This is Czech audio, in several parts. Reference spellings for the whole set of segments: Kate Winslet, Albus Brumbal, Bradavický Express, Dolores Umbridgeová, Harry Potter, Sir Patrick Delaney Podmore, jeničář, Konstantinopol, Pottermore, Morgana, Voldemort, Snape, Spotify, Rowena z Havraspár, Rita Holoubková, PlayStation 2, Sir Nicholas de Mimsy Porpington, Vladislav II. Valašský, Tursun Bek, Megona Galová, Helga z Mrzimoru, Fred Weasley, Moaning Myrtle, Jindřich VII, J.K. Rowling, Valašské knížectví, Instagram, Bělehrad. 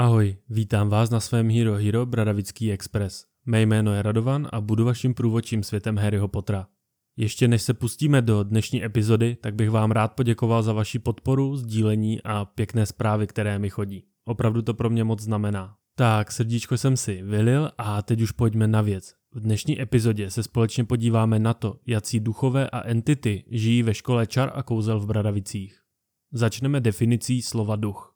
Ahoj, vítám vás na svém HeroHero Bradavický Express. Mé jméno je Radovan a budu vaším průvodčím světem Harryho Pottera. Ještě než se pustíme do dnešní epizody, tak bych vám rád poděkoval za vaši podporu, sdílení a pěkné zprávy, které mi chodí. Opravdu to pro mě moc znamená. Tak, srdíčko jsem si vylil a teď už pojďme na věc. V dnešní epizodě se společně podíváme na to, jací duchové a entity žijí ve škole čar a kouzel v Bradavicích. Začneme definicí slova duch.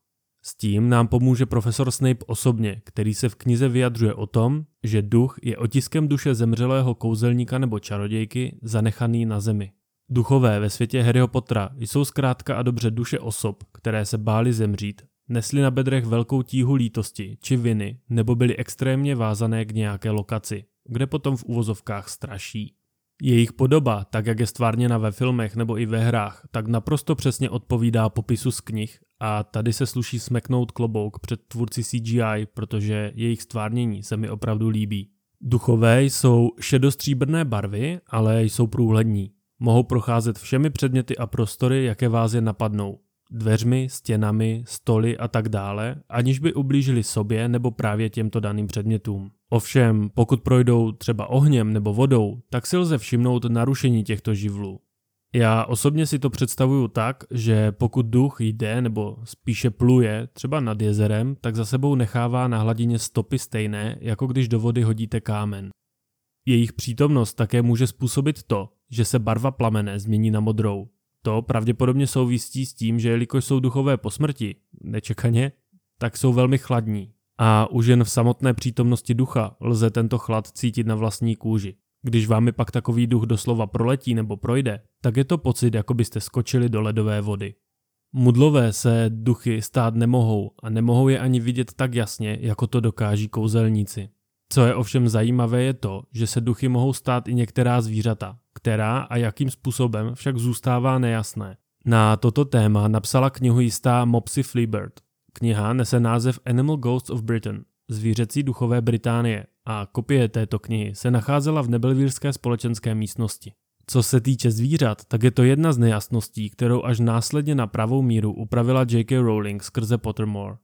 S tím nám pomůže profesor Snape osobně, který se v knize vyjadřuje o tom, že duch je otiskem duše zemřelého kouzelníka nebo čarodějky zanechaný na zemi. Duchové ve světě Harryho Pottera jsou zkrátka a dobře duše osob, které se bály zemřít, nesli na bedrech velkou tíhu lítosti či viny nebo byly extrémně vázané k nějaké lokaci, kde potom v uvozovkách straší. Jejich podoba, tak jak je stvárněna ve filmech nebo i ve hrách, tak naprosto přesně odpovídá popisu z knih a tady se sluší smeknout klobouk před tvůrci CGI, protože jejich stvárnění se mi opravdu líbí. Duchové jsou šedostříbrné barvy, ale jsou průhlední. Mohou procházet všemi předměty a prostory, jaké vás je napadnou. Dveřmi, stěnami, stoly a tak dále, aniž by ublížili sobě nebo právě těmto daným předmětům. Ovšem, pokud projdou třeba ohněm nebo vodou, tak si lze všimnout narušení těchto živlů. Já osobně si to představuju tak, že pokud duch jde nebo spíše pluje třeba nad jezerem, tak za sebou nechává na hladině stopy stejné, jako když do vody hodíte kámen. Jejich přítomnost také může způsobit to, že se barva plamene změní na modrou. To pravděpodobně souvisí s tím, že jelikož jsou duchové po smrti, nečekaně, tak jsou velmi chladní. A už jen v samotné přítomnosti ducha lze tento chlad cítit na vlastní kůži. Když vámi pak takový duch doslova proletí nebo projde, tak je to pocit, jako byste skočili do ledové vody. Mudlové se duchy stát nemohou a nemohou je ani vidět tak jasně, jako to dokáží kouzelníci. Co je ovšem zajímavé je to, že se duchy mohou stát i některá zvířata, která a jakým způsobem však zůstává nejasné. Na toto téma napsala knihu jistá Mopsy Fleabird. Kniha nese název Animal Ghosts of Britain, zvířecí duchové Británie, a kopie této knihy se nacházela v nebelvírské společenské místnosti. Co se týče zvířat, tak je to jedna z nejasností, kterou až následně na pravou míru upravila J.K. Rowling skrze Pottermore.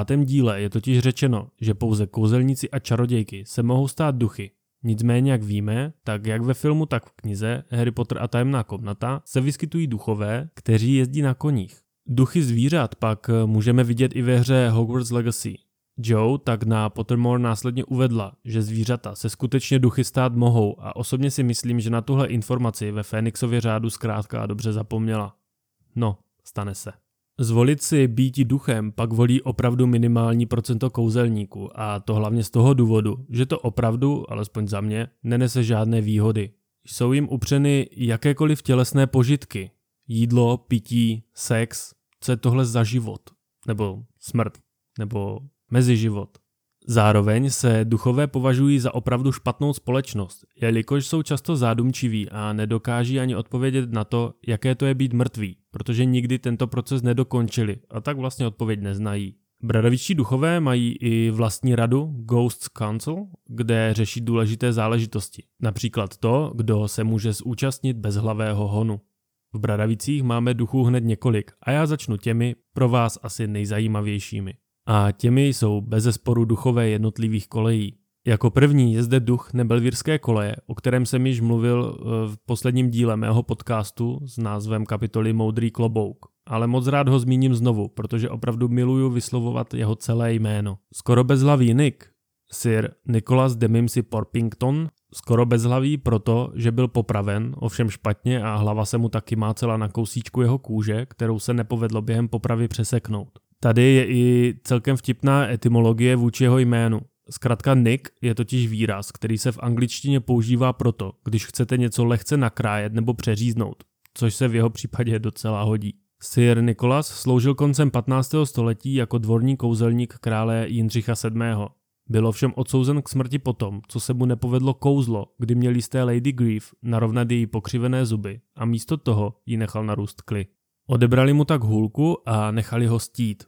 V 5. díle je totiž řečeno, že pouze kouzelníci a čarodějky se mohou stát duchy. Nicméně, jak víme, tak jak ve filmu, tak v knize Harry Potter a tajemná komnata se vyskytují duchové, kteří jezdí na koních. Duchy zvířat pak můžeme vidět i ve hře Hogwarts Legacy. Jo tak na Pottermore následně uvedla, že zvířata se skutečně duchy stát mohou a osobně si myslím, že na tuhle informaci ve Fénixově řádu zkrátka a dobře zapomněla. No, stane se. Zvolit si býti duchem pak volí opravdu minimální procento kouzelníků a to hlavně z toho důvodu, že to opravdu, alespoň za mě, nenese žádné výhody. Jsou jim upřeny jakékoliv tělesné požitky, jídlo, pití, sex, co je tohle za život, nebo smrt, nebo meziživot. Zároveň se duchové považují za opravdu špatnou společnost, jelikož jsou často zádumčiví a nedokáží ani odpovědět na to, jaké to je být mrtvý, protože nikdy tento proces nedokončili a tak vlastně odpověď neznají. Bradavičtí duchové mají i vlastní radu Ghosts Council, kde řeší důležité záležitosti, například to, kdo se může zúčastnit bezhlavého honu. V Bradavicích máme duchů hned několik a já začnu těmi pro vás asi nejzajímavějšími. A těmi jsou bezesporu duchové jednotlivých kolejí. Jako první je zde duch nebelvírské koleje, o kterém jsem již mluvil v posledním díle mého podcastu s názvem kapitoly Moudrý klobouk. Ale moc rád ho zmíním znovu, protože opravdu miluju vyslovovat jeho celé jméno. Skoro bezhlavý Nick, Sir Nicholas de Mimsy Porpington, skoro bezhlavý proto, že byl popraven, ovšem špatně a hlava se mu taky mácela na kousíčku jeho kůže, kterou se nepovedlo během popravy přeseknout. Tady je i celkem vtipná etymologie vůči jeho jménu. Zkrátka Nick je totiž výraz, který se v angličtině používá proto, když chcete něco lehce nakrájet nebo přeříznout, což se v jeho případě docela hodí. Sir Nicholas sloužil koncem 15. století jako dvorní kouzelník krále Jindřicha VII. Byl ovšem odsouzen k smrti potom, co se mu nepovedlo kouzlo, kdy měl jisté Lady Grief narovnat její pokřivené zuby a místo toho ji nechal narůst kly. Odebrali mu tak hůlku a nechali ho stít.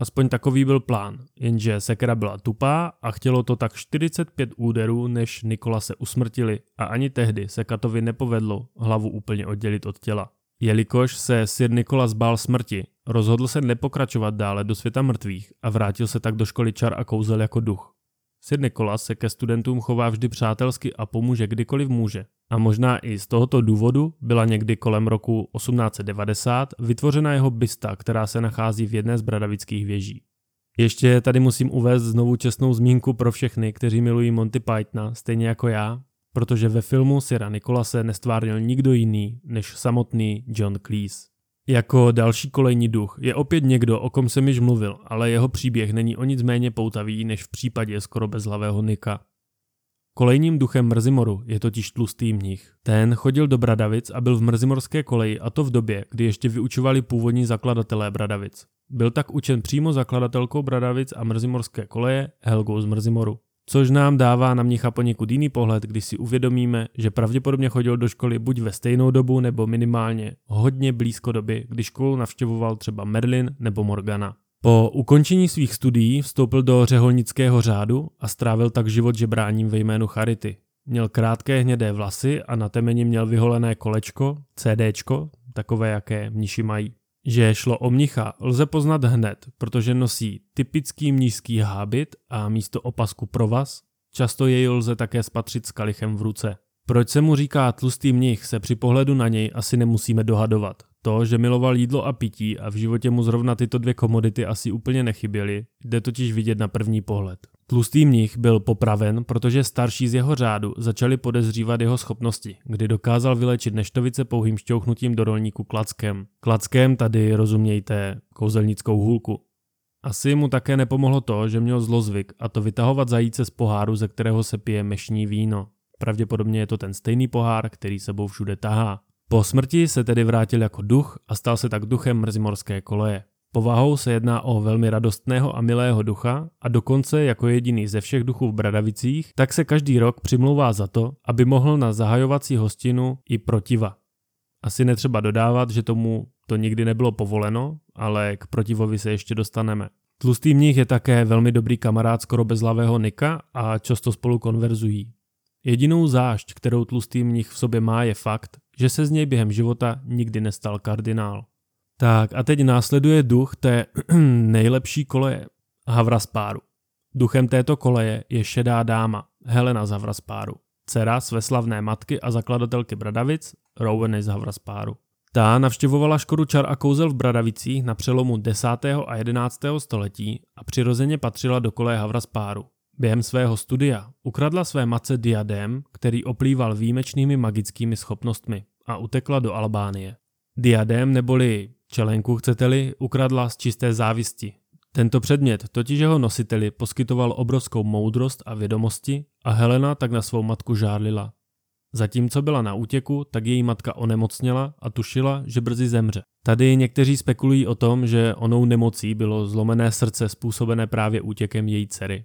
Aspoň takový byl plán, jenže sekera byla tupá a chtělo to tak 45 úderů, než Nikolase usmrtili a ani tehdy se Katovi nepovedlo hlavu úplně oddělit od těla. Jelikož se Sir Nicholas bál smrti, rozhodl se nepokračovat dále do světa mrtvých a vrátil se tak do školy čar a kouzel jako duch. Sir Nicholas se ke studentům chová vždy přátelsky a pomůže kdykoliv může. A možná i z tohoto důvodu byla někdy kolem roku 1890 vytvořena jeho bysta, která se nachází v jedné z bradavických věží. Ještě tady musím uvést znovu čestnou zmínku pro všechny, kteří milují Monty Pythona, stejně jako já, protože ve filmu Sira Nicholase nestvárnil nikdo jiný než samotný John Cleese. Jako další kolejní duch je opět někdo, o kom jsem již mluvil, ale jeho příběh není o nic méně poutavý než v případě skoro bezhlavého Nika. Kolejním duchem Mrzimoru je totiž tlustý mnich. Ten chodil do Bradavic a byl v mrzimorské koleji, a to v době, kdy ještě vyučovali původní zakladatelé Bradavic. Byl tak učen přímo zakladatelkou Bradavic a mrzimorské koleje Helgou z Mrzimoru. Což nám dává na mnicha poněkud jiný pohled, když si uvědomíme, že pravděpodobně chodil do školy buď ve stejnou dobu nebo minimálně hodně blízko doby, kdy školu navštěvoval třeba Merlin nebo Morgana. Po ukončení svých studií vstoupil do řeholnického řádu a strávil tak život žebráním ve jménu charity. Měl krátké hnědé vlasy a na temeni měl vyholené kolečko, CDčko, takové jaké mniši mají. Že šlo o mnicha lze poznat hned, protože nosí typický mnišský hábit a místo opasku provaz, často jej lze také spatřit s kalichem v ruce. Proč se mu říká tlustý mnich, se při pohledu na něj asi nemusíme dohadovat. To, že miloval jídlo a pití a v životě mu zrovna tyto dvě komodity asi úplně nechyběly, jde totiž vidět na první pohled. Tlustý mnich byl popraven, protože starší z jeho řádu začali podezřívat jeho schopnosti, kdy dokázal vyléčit neštovice pouhým šťouchnutím do rolníku klackem. Klackem tady rozumějte kouzelnickou hůlku. Asi mu také nepomohlo to, že měl zlozvyk, a to vytahovat zajíce z poháru, ze kterého se pije mešní víno. Pravděpodobně je to ten stejný pohár, který sebou všude tahá. Po smrti se tedy vrátil jako duch a stal se tak duchem mrzimorské koleje. Povahou se jedná o velmi radostného a milého ducha, a dokonce jako jediný ze všech duchů v Bradavicích, tak se každý rok přimlouvá za to, aby mohl na zahajovací hostinu i protiva. Asi netřeba dodávat, že tomu to nikdy nebylo povoleno, ale k protivovi se ještě dostaneme. Tlustý mnich je také velmi dobrý kamarád skoro bezhlavého Nika a často spolu konverzují. Jedinou zášť, kterou tlustý mnich v sobě má, je fakt, že se z něj během života nikdy nestal kardinál. Tak a teď následuje duch té nejlepší koleje Havraspáru. Duchem této koleje je šedá dáma Helena z Havraspáru, dcera své slavné matky a zakladatelky Bradavic Roweny z Havraspáru. Ta navštěvovala školu čar a kouzel v Bradavicích na přelomu 10. a 11. století a přirozeně patřila do koleje Havraspáru. Během svého studia ukradla své matce diadém, který oplýval výjimečnými magickými schopnostmi, a utekla do Albánie. Diadém neboli čelenku, chcete-li, ukradla z čisté závisti. Tento předmět totiž jeho nositeli poskytoval obrovskou moudrost a vědomosti a Helena tak na svou matku žárlila. Zatímco byla na útěku, tak její matka onemocněla a tušila, že brzy zemře. Tady někteří spekulují o tom, že onou nemocí bylo zlomené srdce způsobené právě útěkem její dcery.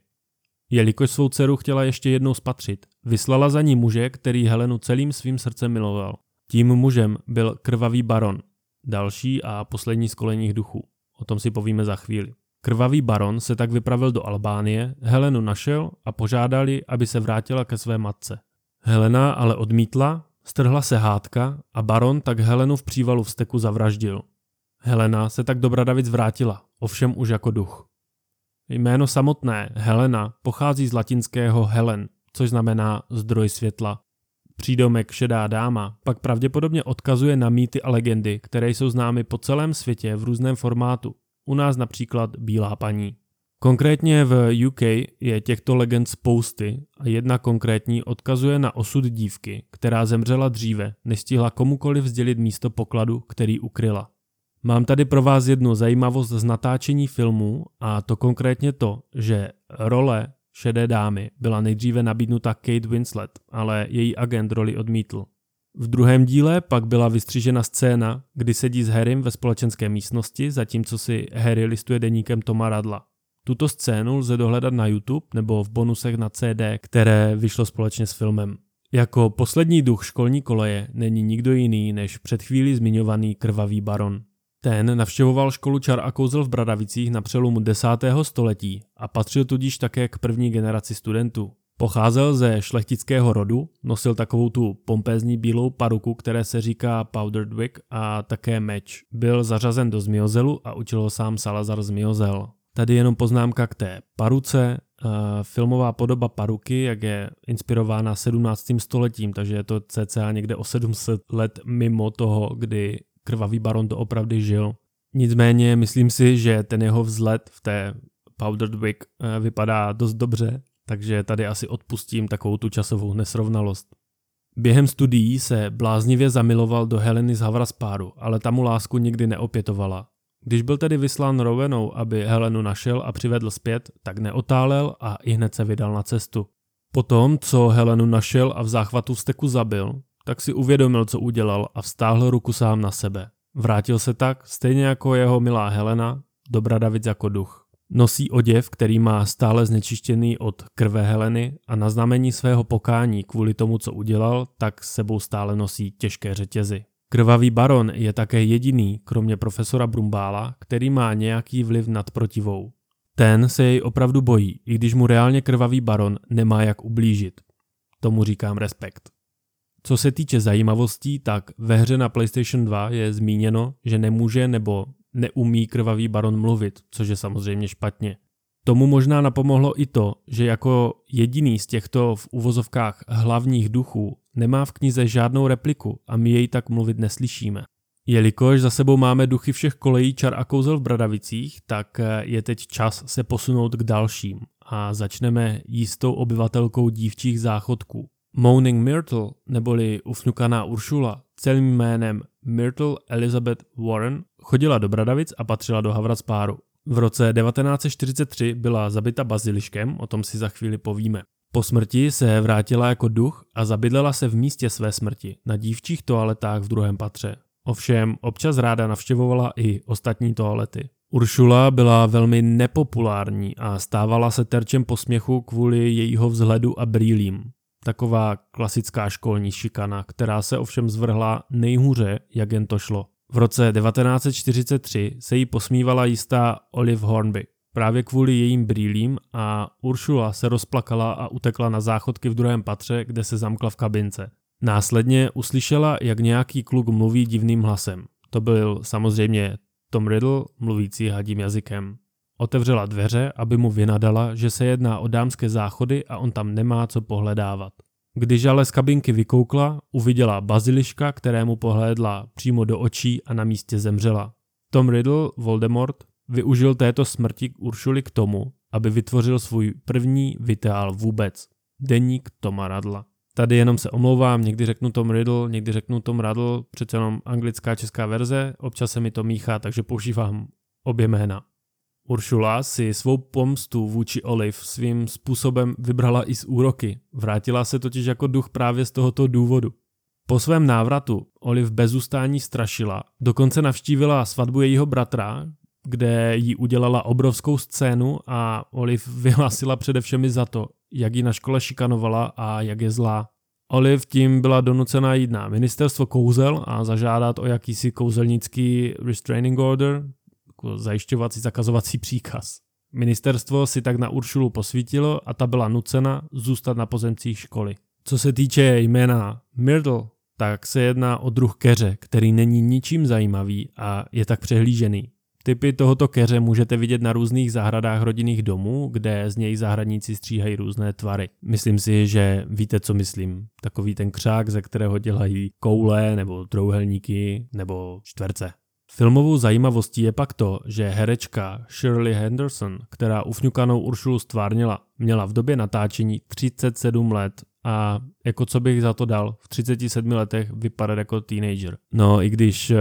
Jelikož svou dceru chtěla ještě jednou spatřit, vyslala za ní muže, který Helenu celým svým srdcem miloval. Tím mužem byl krvavý baron, další a poslední z kolejních duchů. O tom si povíme za chvíli. Krvavý baron se tak vypravil do Albánie, Helenu našel a požádali, aby se vrátila ke své matce. Helena ale odmítla, strhla se hádka a baron tak Helenu v přívalu vzteku zavraždil. Helena se tak do Bradavic vrátila, ovšem už jako duch. Jméno samotné, Helena, pochází z latinského helen, což znamená zdroj světla. Přídomek šedá dáma pak pravděpodobně odkazuje na mýty a legendy, které jsou známy po celém světě v různém formátu, u nás například Bílá paní. Konkrétně v UK je těchto legend spousty a jedna konkrétní odkazuje na osud dívky, která zemřela dříve, než stihla komukoliv sdělit místo pokladu, který ukryla. Mám tady pro vás jednu zajímavost z natáčení filmu, a to konkrétně to, že role šedé dámy byla nejdříve nabídnuta Kate Winslet, ale její agent roli odmítl. V druhém díle pak byla vystřížena scéna, kdy sedí s Harrym ve společenské místnosti, zatímco si Harry listuje deníkem Toma Radla. Tuto scénu lze dohledat na YouTube nebo v bonusech na CD, které vyšlo společně s filmem. Jako poslední duch školní koleje není nikdo jiný než před chvílí zmiňovaný krvavý baron. Ten navštěvoval školu čar a kouzel v Bradavicích na přelomu 10. století a patřil tudíž také k první generaci studentů. Pocházel ze šlechtického rodu, nosil takovou tu pompézní bílou paruku, které se říká powdered wig, a také meč. Byl zařazen do Zmiozelu a učil ho sám Salazar Zmiozel. Tady jenom poznámka k té paruce. Filmová podoba paruky, jak je inspirována 17. stoletím, takže je to cca někde o 700 let mimo toho, kdy krvavý baron doopravdy žil. Nicméně myslím si, že ten jeho vzhled v té powdered wig vypadá dost dobře, takže tady asi odpustím takovou tu časovou nesrovnalost. Během studií se bláznivě zamiloval do Heleny z Havraspáru, ale ta mu lásku nikdy neopětovala. Když byl tedy vyslán Rowenou, aby Helenu našel a přivedl zpět, tak neotálel a ihned se vydal na cestu. Potom, co Helenu našel a v záchvatu vzteku zabil, tak si uvědomil, co udělal a vztáhl ruku sám na sebe. Vrátil se tak, stejně jako jeho milá Helena, do Bradavic jako duch. Nosí oděv, který má stále znečištěný od krve Heleny, a na znamení svého pokání kvůli tomu, co udělal, tak s sebou stále nosí těžké řetězy. Krvavý baron je také jediný, kromě profesora Brumbála, který má nějaký vliv nad protivou. Ten se jej opravdu bojí, i když mu reálně krvavý baron nemá jak ublížit. Tomu říkám respekt. Co se týče zajímavostí, tak ve hře na PlayStation 2 je zmíněno, že nemůže nebo neumí krvavý baron mluvit, což je samozřejmě špatně. Tomu možná napomohlo i to, že jako jediný z těchto v uvozovkách hlavních duchů nemá v knize žádnou repliku a my jej tak mluvit neslyšíme. Jelikož za sebou máme duchy všech kolejí čar a kouzel v Bradavicích, tak je teď čas se posunout k dalším a začneme jistou obyvatelkou dívčích záchodků. Moaning Myrtle, neboli ufňukaná Uršula, celým jménem Myrtle Elizabeth Warren, chodila do Bradavic a patřila do Havraspáru. V roce 1943 byla zabita baziliškem, o tom si za chvíli povíme. Po smrti se vrátila jako duch a zabydlela se v místě své smrti, na dívčích toaletách v druhém patře. Ovšem občas ráda navštěvovala i ostatní toalety. Uršula byla velmi nepopulární a stávala se terčem posměchu kvůli jejího vzhledu a brýlím. Taková klasická školní šikana, která se ovšem zvrhla nejhůře, jak jen to šlo. V roce 1943 se jí posmívala jistá Olive Hornby právě kvůli jejím brýlím a Uršula se rozplakala a utekla na záchodky v druhém patře, kde se zamkla v kabince. Následně uslyšela, jak nějaký kluk mluví divným hlasem. To byl samozřejmě Tom Riddle, mluvící hadím jazykem. Otevřela dveře, aby mu vynadala, že se jedná o dámské záchody a on tam nemá co pohledávat. Když ale z kabinky vykoukla, uviděla baziliška, kterému pohlédla přímo do očí a na místě zemřela. Tom Riddle, Voldemort, využil této smrti Uršuly k tomu, aby vytvořil svůj první vitál vůbec. Deník Toma Radla. Tady jenom se omlouvám, někdy řeknu Tom Riddle, někdy řeknu Tom Riddle, přece jenom anglická česká verze, občas se mi to míchá, takže používám obě jména. Uršula si svou pomstu vůči Olive svým způsobem vybrala i z úroky. Vrátila se totiž jako duch právě z tohoto důvodu. Po svém návratu Olive bez ustání strašila, dokonce navštívila svatbu jejího bratra, kde jí udělala obrovskou scénu a Olive vyhlásila především za to, jak ji na škole šikanovala a jak je zlá. Olive tím byla donucena jít na ministerstvo kouzel a zažádat o jakýsi kouzelnický restraining order, zajišťovací zakazovací příkaz. Ministerstvo si tak na Uršulu posvítilo a ta byla nucena zůstat na pozemcích školy. Co se týče jména Myrtle, tak se jedná o druh keře, který není ničím zajímavý a je tak přehlížený. Typy tohoto keře můžete vidět na různých zahradách rodinných domů, kde z něj zahradníci stříhají různé tvary. Myslím si, že víte, co myslím. Takový ten křák, ze kterého dělají koule nebo trouhelníky nebo čtverce. Filmovou zajímavostí je pak to, že herečka Shirley Henderson, která ufňukanou Uršulu stvárnila, měla v době natáčení 37 let a jako co bych za to dal, v 37 letech vypadat jako teenager. No i když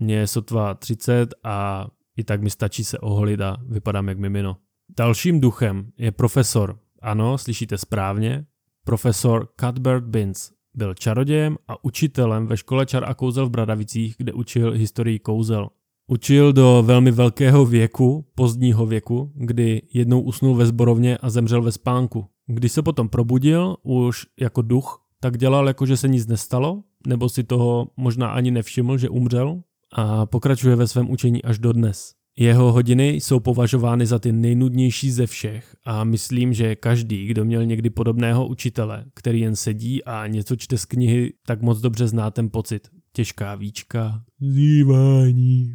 mě je sotva 30 a i tak mi stačí se oholit a vypadám jak mimino. Dalším duchem je profesor, ano, slyšíte správně, profesor Cuthbert Binns. Byl čarodějem a učitelem ve škole čar a kouzel v Bradavicích, kde učil historii kouzel. Učil do velmi velkého věku, pozdního věku, kdy jednou usnul ve zborovně a zemřel ve spánku. Když se potom probudil, už jako duch, tak dělal jako, že se nic nestalo, nebo si toho možná ani nevšiml, že umřel, a pokračuje ve svém učení až dodnes. Jeho hodiny jsou považovány za ty nejnudnější ze všech a myslím, že každý, kdo měl někdy podobného učitele, který jen sedí a něco čte z knihy, tak moc dobře zná ten pocit. Těžká víčka, zívání,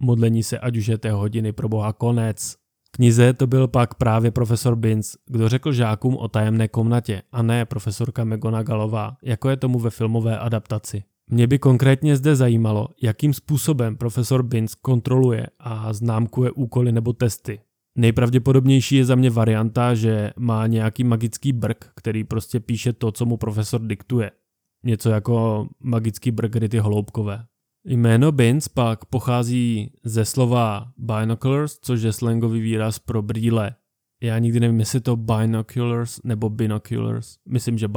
modlení se, ať už je té hodiny pro boha konec. Knize to byl pak právě profesor Binns, kdo řekl žákům o tajemné komnatě, a ne profesorka Megona Galová, jako je tomu ve filmové adaptaci. Mě by konkrétně zde zajímalo, jakým způsobem profesor Binns kontroluje a známkuje úkoly nebo testy. Nejpravděpodobnější je za mě varianta, že má nějaký magický brk, který prostě píše to, co mu profesor diktuje. Něco jako magický brk Rity Holoubkové. Jméno Binns pak pochází ze slova binoculars, což je slangový výraz pro brýle. Já nikdy nevím, jestli to binoculars nebo binoculars. Myslím, že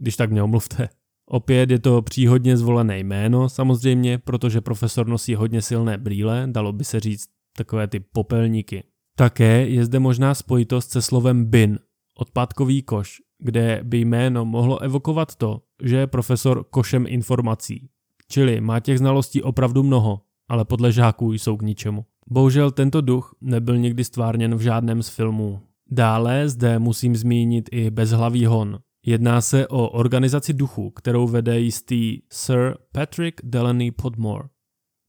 když tak mě omluvte. Opět je to příhodně zvolené jméno, samozřejmě, protože profesor nosí hodně silné brýle, dalo by se říct takové ty popelníky. Také je zde možná spojitost se slovem bin, odpadkový koš, kde by jméno mohlo evokovat to, že je profesor košem informací. Čili má těch znalostí opravdu mnoho, ale podle žáků jsou k ničemu. Bohužel tento duch nebyl nikdy stvárněn v žádném z filmů. Dále zde musím zmínit i bezhlavý hon. Jedná se o organizaci duchů, kterou vede jistý Sir Patrick Delaney Podmore.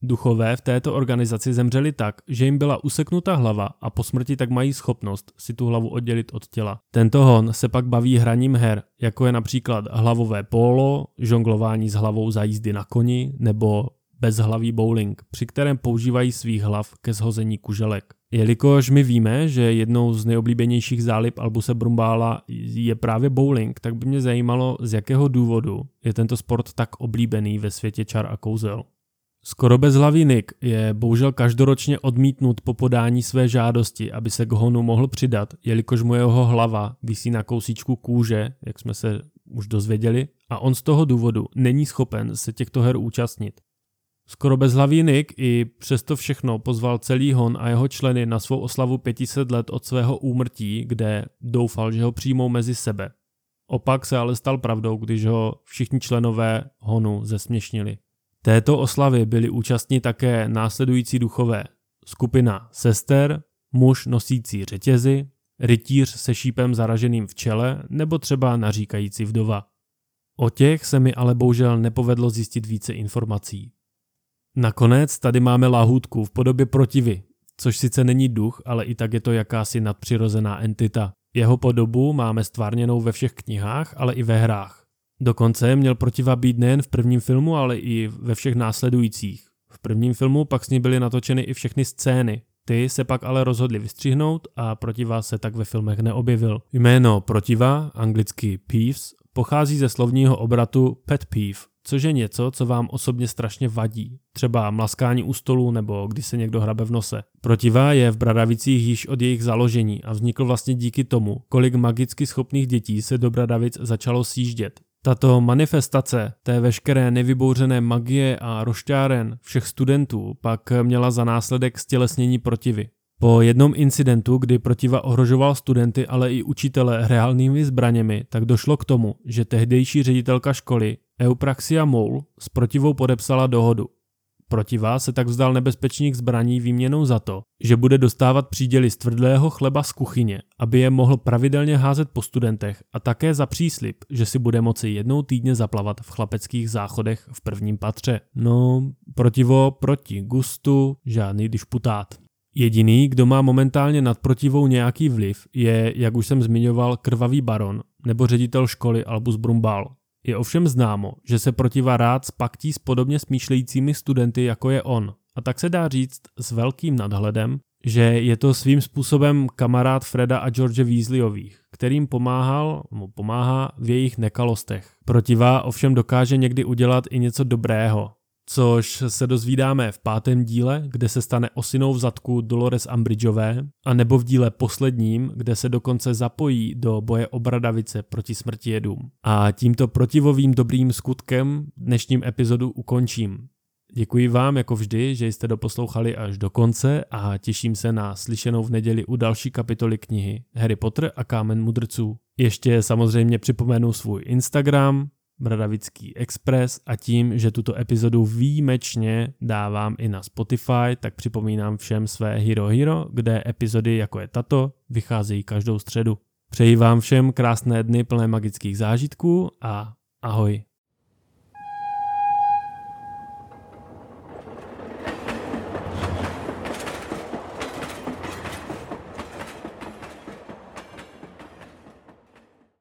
Duchové v této organizaci zemřeli tak, že jim byla useknuta hlava a po smrti tak mají schopnost si tu hlavu oddělit od těla. Tento hon se pak baví hraním her, jako je například hlavové pólo, žonglování s hlavou za jízdy na koni nebo bezhlavý bowling, při kterém používají svých hlav ke shození kuželek. Jelikož my víme, že jednou z nejoblíbenějších zálib Albuse Brumbála je právě bowling, tak by mě zajímalo, z jakého důvodu je tento sport tak oblíbený ve světě čar a kouzel. Skoro bezhlavý Nick je bohužel každoročně odmítnut po podání své žádosti, aby se k honu mohl přidat, jelikož mu jeho hlava visí na kousíčku kůže, jak jsme se už dozvěděli, a on z toho důvodu není schopen se těchto her účastnit. Skoro bezhlavý Nick i přesto všechno pozval celý hon a jeho členy na svou oslavu 500 let od svého úmrtí, kde doufal, že ho přijmou mezi sebe. Opak se ale stal pravdou, když ho všichni členové honu zesměšnili. Této oslavy byli účastní také následující duchové. Skupina sester, muž nosící řetězy, rytíř se šípem zaraženým v čele nebo třeba naříkající vdova. O těch se mi ale bohužel nepovedlo zjistit více informací. Nakonec tady máme lahůdku v podobě protivy, což sice není duch, ale i tak je to jakási nadpřirozená entita. Jeho podobu máme stvárněnou ve všech knihách, ale i ve hrách. Dokonce měl protiva být nejen v prvním filmu, ale i ve všech následujících. V prvním filmu pak s ní byly natočeny i všechny scény. Ty se pak ale rozhodli vystřihnout a protiva se tak ve filmech neobjevil. Jméno protiva, anglicky peeves, pochází ze slovního obratu pet peeve, což je něco, co vám osobně strašně vadí. Třeba mlaskání u stolu nebo když se někdo hrabe v nose. Protiva je v Bradavicích již od jejich založení a vznikl vlastně díky tomu, kolik magicky schopných dětí se do Bradavic začalo sjíždět. Tato manifestace té veškeré nevybouřené magie a rošťáren všech studentů pak měla za následek stělesnění protivy. Po jednom incidentu, kdy protiva ohrožoval studenty, ale i učitele reálnými zbraněmi, tak došlo k tomu, že tehdejší ředitelka školy Eupraxia Mole s protivou podepsala dohodu. Protiva se tak vzdal nebezpečných zbraní výměnou za to, že bude dostávat příděly z tvrdlého chleba z kuchyně, aby je mohl pravidelně házet po studentech, a také za příslib, že si bude moci jednou týdně zaplavat v chlapeckých záchodech v prvním patře. No, protivo proti gustu, žádný disputát. Jediný, kdo má momentálně nad protivou nějaký vliv, je, jak už jsem zmiňoval, krvavý baron nebo ředitel školy Albus Brumbal. Je ovšem známo, že se protiva rád spaktí s podobně smýšlejícími studenty, jako je on. A tak se dá říct s velkým nadhledem, že je to svým způsobem kamarád Freda a George Weasleyových, kterým pomáhá v jejich nekalostech. Protiva ovšem dokáže někdy udělat i něco dobrého, což se dozvídáme v 5. díle, kde se stane osinou v zadku Dolores Umbridgeové, a nebo v díle posledním, kde se dokonce zapojí do boje o Bradavice proti smrtijedům. A tímto protivovým dobrým skutkem dnešním epizodu ukončím. Děkuji vám jako vždy, že jste doposlouchali až do konce, a těším se na slyšenou v neděli u další kapitoly knihy Harry Potter a Kámen mudrců. Ještě samozřejmě připomenu svůj Instagram Bradavický Express a tím, že tuto epizodu výjimečně dávám i na Spotify, tak připomínám všem své HeroHero, kde epizody jako je tato vycházejí každou středu. Přeji vám všem krásné dny plné magických zážitků a ahoj.